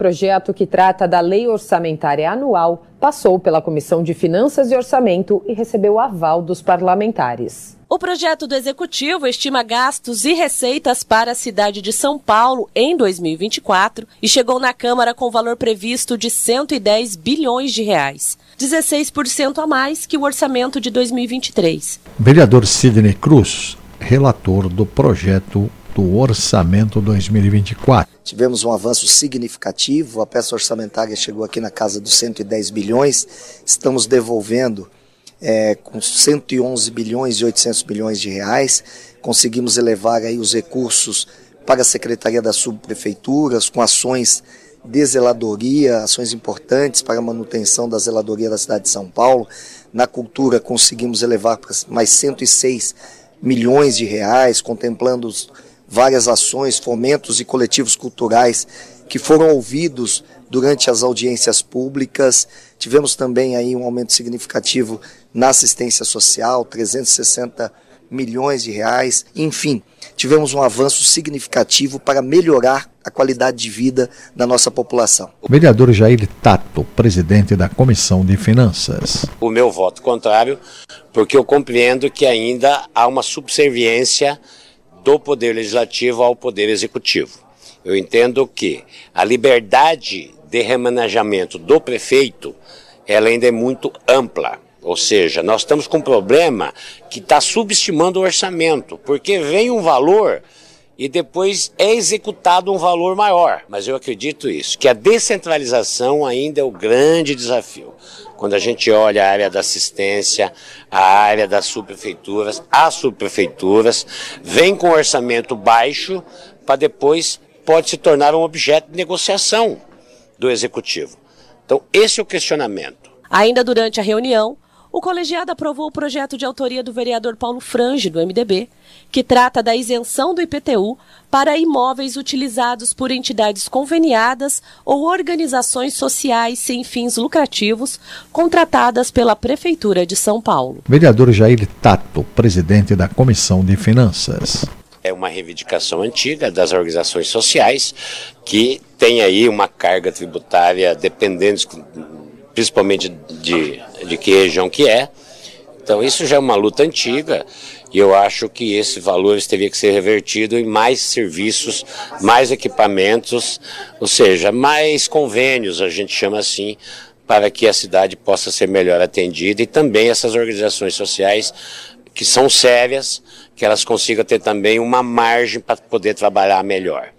Projeto que trata da Lei Orçamentária Anual passou pela Comissão de Finanças e Orçamento e recebeu aval dos parlamentares. O projeto do Executivo estima gastos e receitas para a cidade de São Paulo em 2024 e chegou na Câmara com valor previsto de 110 bilhões de reais, 16% a mais que o orçamento de 2023. Vereador Sidney Cruz, relator do projeto do orçamento 2024. Tivemos um avanço significativo, a peça orçamentária chegou aqui na casa dos 110 bilhões, estamos devolvendo com 111 bilhões e 800 milhões de reais, conseguimos elevar aí os recursos para a Secretaria das Subprefeituras, com ações de zeladoria, ações importantes para a manutenção da zeladoria da cidade de São Paulo. Na cultura conseguimos elevar para mais 106 milhões de reais, contemplando várias ações, fomentos e coletivos culturais que foram ouvidos durante as audiências públicas. Tivemos também aí um aumento significativo na assistência social, 360 milhões de reais. Enfim, tivemos um avanço significativo para melhorar a qualidade de vida da nossa população. O vereador Jair Tatto, presidente da Comissão de Finanças. O meu voto contrário, porque eu compreendo que ainda há uma subserviência do Poder Legislativo ao Poder Executivo. Eu entendo que a liberdade de remanejamento do prefeito, ela ainda é muito ampla. Ou seja, nós estamos com um problema que está subestimando o orçamento, porque vem um valor e depois é executado um valor maior. Mas eu acredito que a descentralização ainda é o grande desafio. Quando a gente olha a área da assistência, a área das subprefeituras, as subprefeituras vem com orçamento baixo para depois pode se tornar um objeto de negociação do Executivo. Então, esse é o questionamento. Ainda durante a reunião, o colegiado aprovou o projeto de autoria do vereador Paulo Frange, do MDB, que trata da isenção do IPTU para imóveis utilizados por entidades conveniadas ou organizações sociais sem fins lucrativos contratadas pela Prefeitura de São Paulo. Vereador Jair Tatto, presidente da Comissão de Finanças. É uma reivindicação antiga das organizações sociais que tem aí uma carga tributária dependendo principalmente de que região que é. Então isso já é uma luta antiga e eu acho que esse valor teria que ser revertido em mais serviços, mais equipamentos, ou seja, mais convênios, a gente chama assim, para que a cidade possa ser melhor atendida e também essas organizações sociais que são sérias, que elas consigam ter também uma margem para poder trabalhar melhor.